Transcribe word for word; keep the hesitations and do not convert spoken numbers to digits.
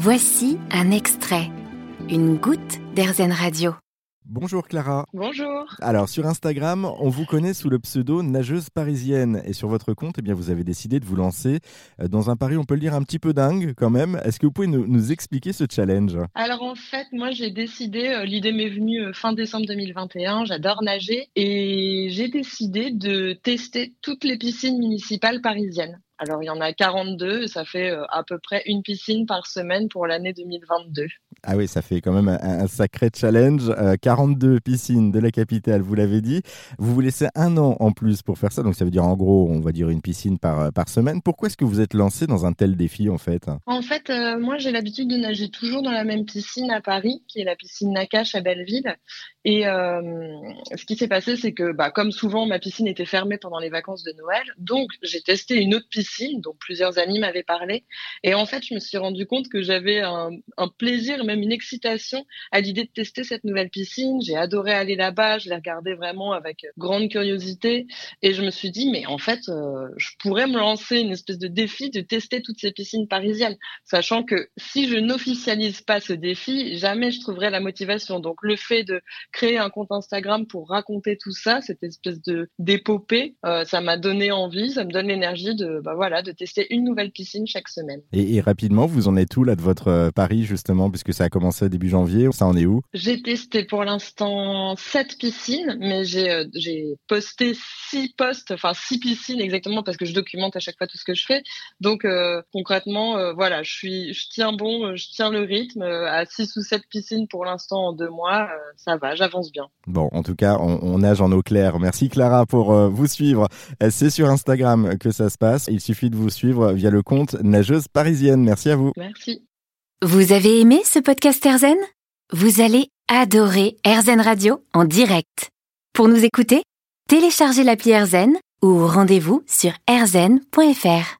Voici un extrait, une goutte d'AirZen Radio. Bonjour Clara. Bonjour. Alors sur Instagram, on vous connaît sous le pseudo Nageuse parisienne. Et sur votre compte, eh bien, vous avez décidé de vous lancer dans un pari, on peut le dire, un petit peu dingue quand même. Est-ce que vous pouvez nous, nous expliquer ce challenge ? Alors en fait, moi j'ai décidé, l'idée m'est venue fin décembre deux mille vingt et un, j'adore nager. Et j'ai décidé de tester toutes les piscines municipales parisiennes. Alors, il y en a quarante-deux, ça fait à peu près une piscine par semaine pour l'année deux mille vingt-deux. Ah oui, ça fait quand même un, un sacré challenge. Euh, quarante-deux piscines de la capitale, vous l'avez dit. Vous vous laissez un an en plus pour faire ça, donc ça veut dire en gros, on va dire une piscine par, par semaine. Pourquoi est-ce que vous êtes lancé dans un tel défi en fait ? En fait, euh, moi j'ai l'habitude de nager toujours dans la même piscine à Paris, qui est la piscine Nakache à Belleville. Et euh, ce qui s'est passé, c'est que bah, comme souvent, ma piscine était fermée pendant les vacances de Noël. Donc, j'ai testé une autre piscine dont plusieurs amis m'avaient parlé. Et en fait, je me suis rendu compte que j'avais un, un plaisir, même une excitation à l'idée de tester cette nouvelle piscine. J'ai adoré aller là-bas, je l'ai regardée vraiment avec grande curiosité. Et je me suis dit, mais en fait, euh, je pourrais me lancer une espèce de défi de tester toutes ces piscines parisiennes, sachant que si je n'officialise pas ce défi, jamais je trouverai la motivation. Donc, le fait de créer un compte Instagram pour raconter tout ça, cette espèce de, d'épopée, euh, ça m'a donné envie, ça me donne l'énergie de... Bah, Voilà, de tester une nouvelle piscine chaque semaine. Et, et rapidement, vous en êtes où là de votre euh, pari justement, puisque ça a commencé début janvier, ça en est où ? J'ai testé pour l'instant sept piscines, mais j'ai, euh, j'ai posté six posts, enfin six piscines exactement, parce que je documente à chaque fois tout ce que je fais. Donc euh, concrètement, euh, voilà, je suis, je tiens bon, je tiens le rythme euh, à six ou sept piscines pour l'instant en deux mois, euh, ça va, j'avance bien. Bon, en tout cas, on, on nage en eau claire. Merci Clara pour euh, vous suivre. C'est sur Instagram que ça se passe. Il Il suffit de vous suivre via le compte Nageuse parisienne. Merci à vous. Merci. Vous avez aimé ce podcast AirZen ? Vous allez adorer AirZen Radio en direct. Pour nous écouter, téléchargez l'appli AirZen ou rendez-vous sur airzen point f r.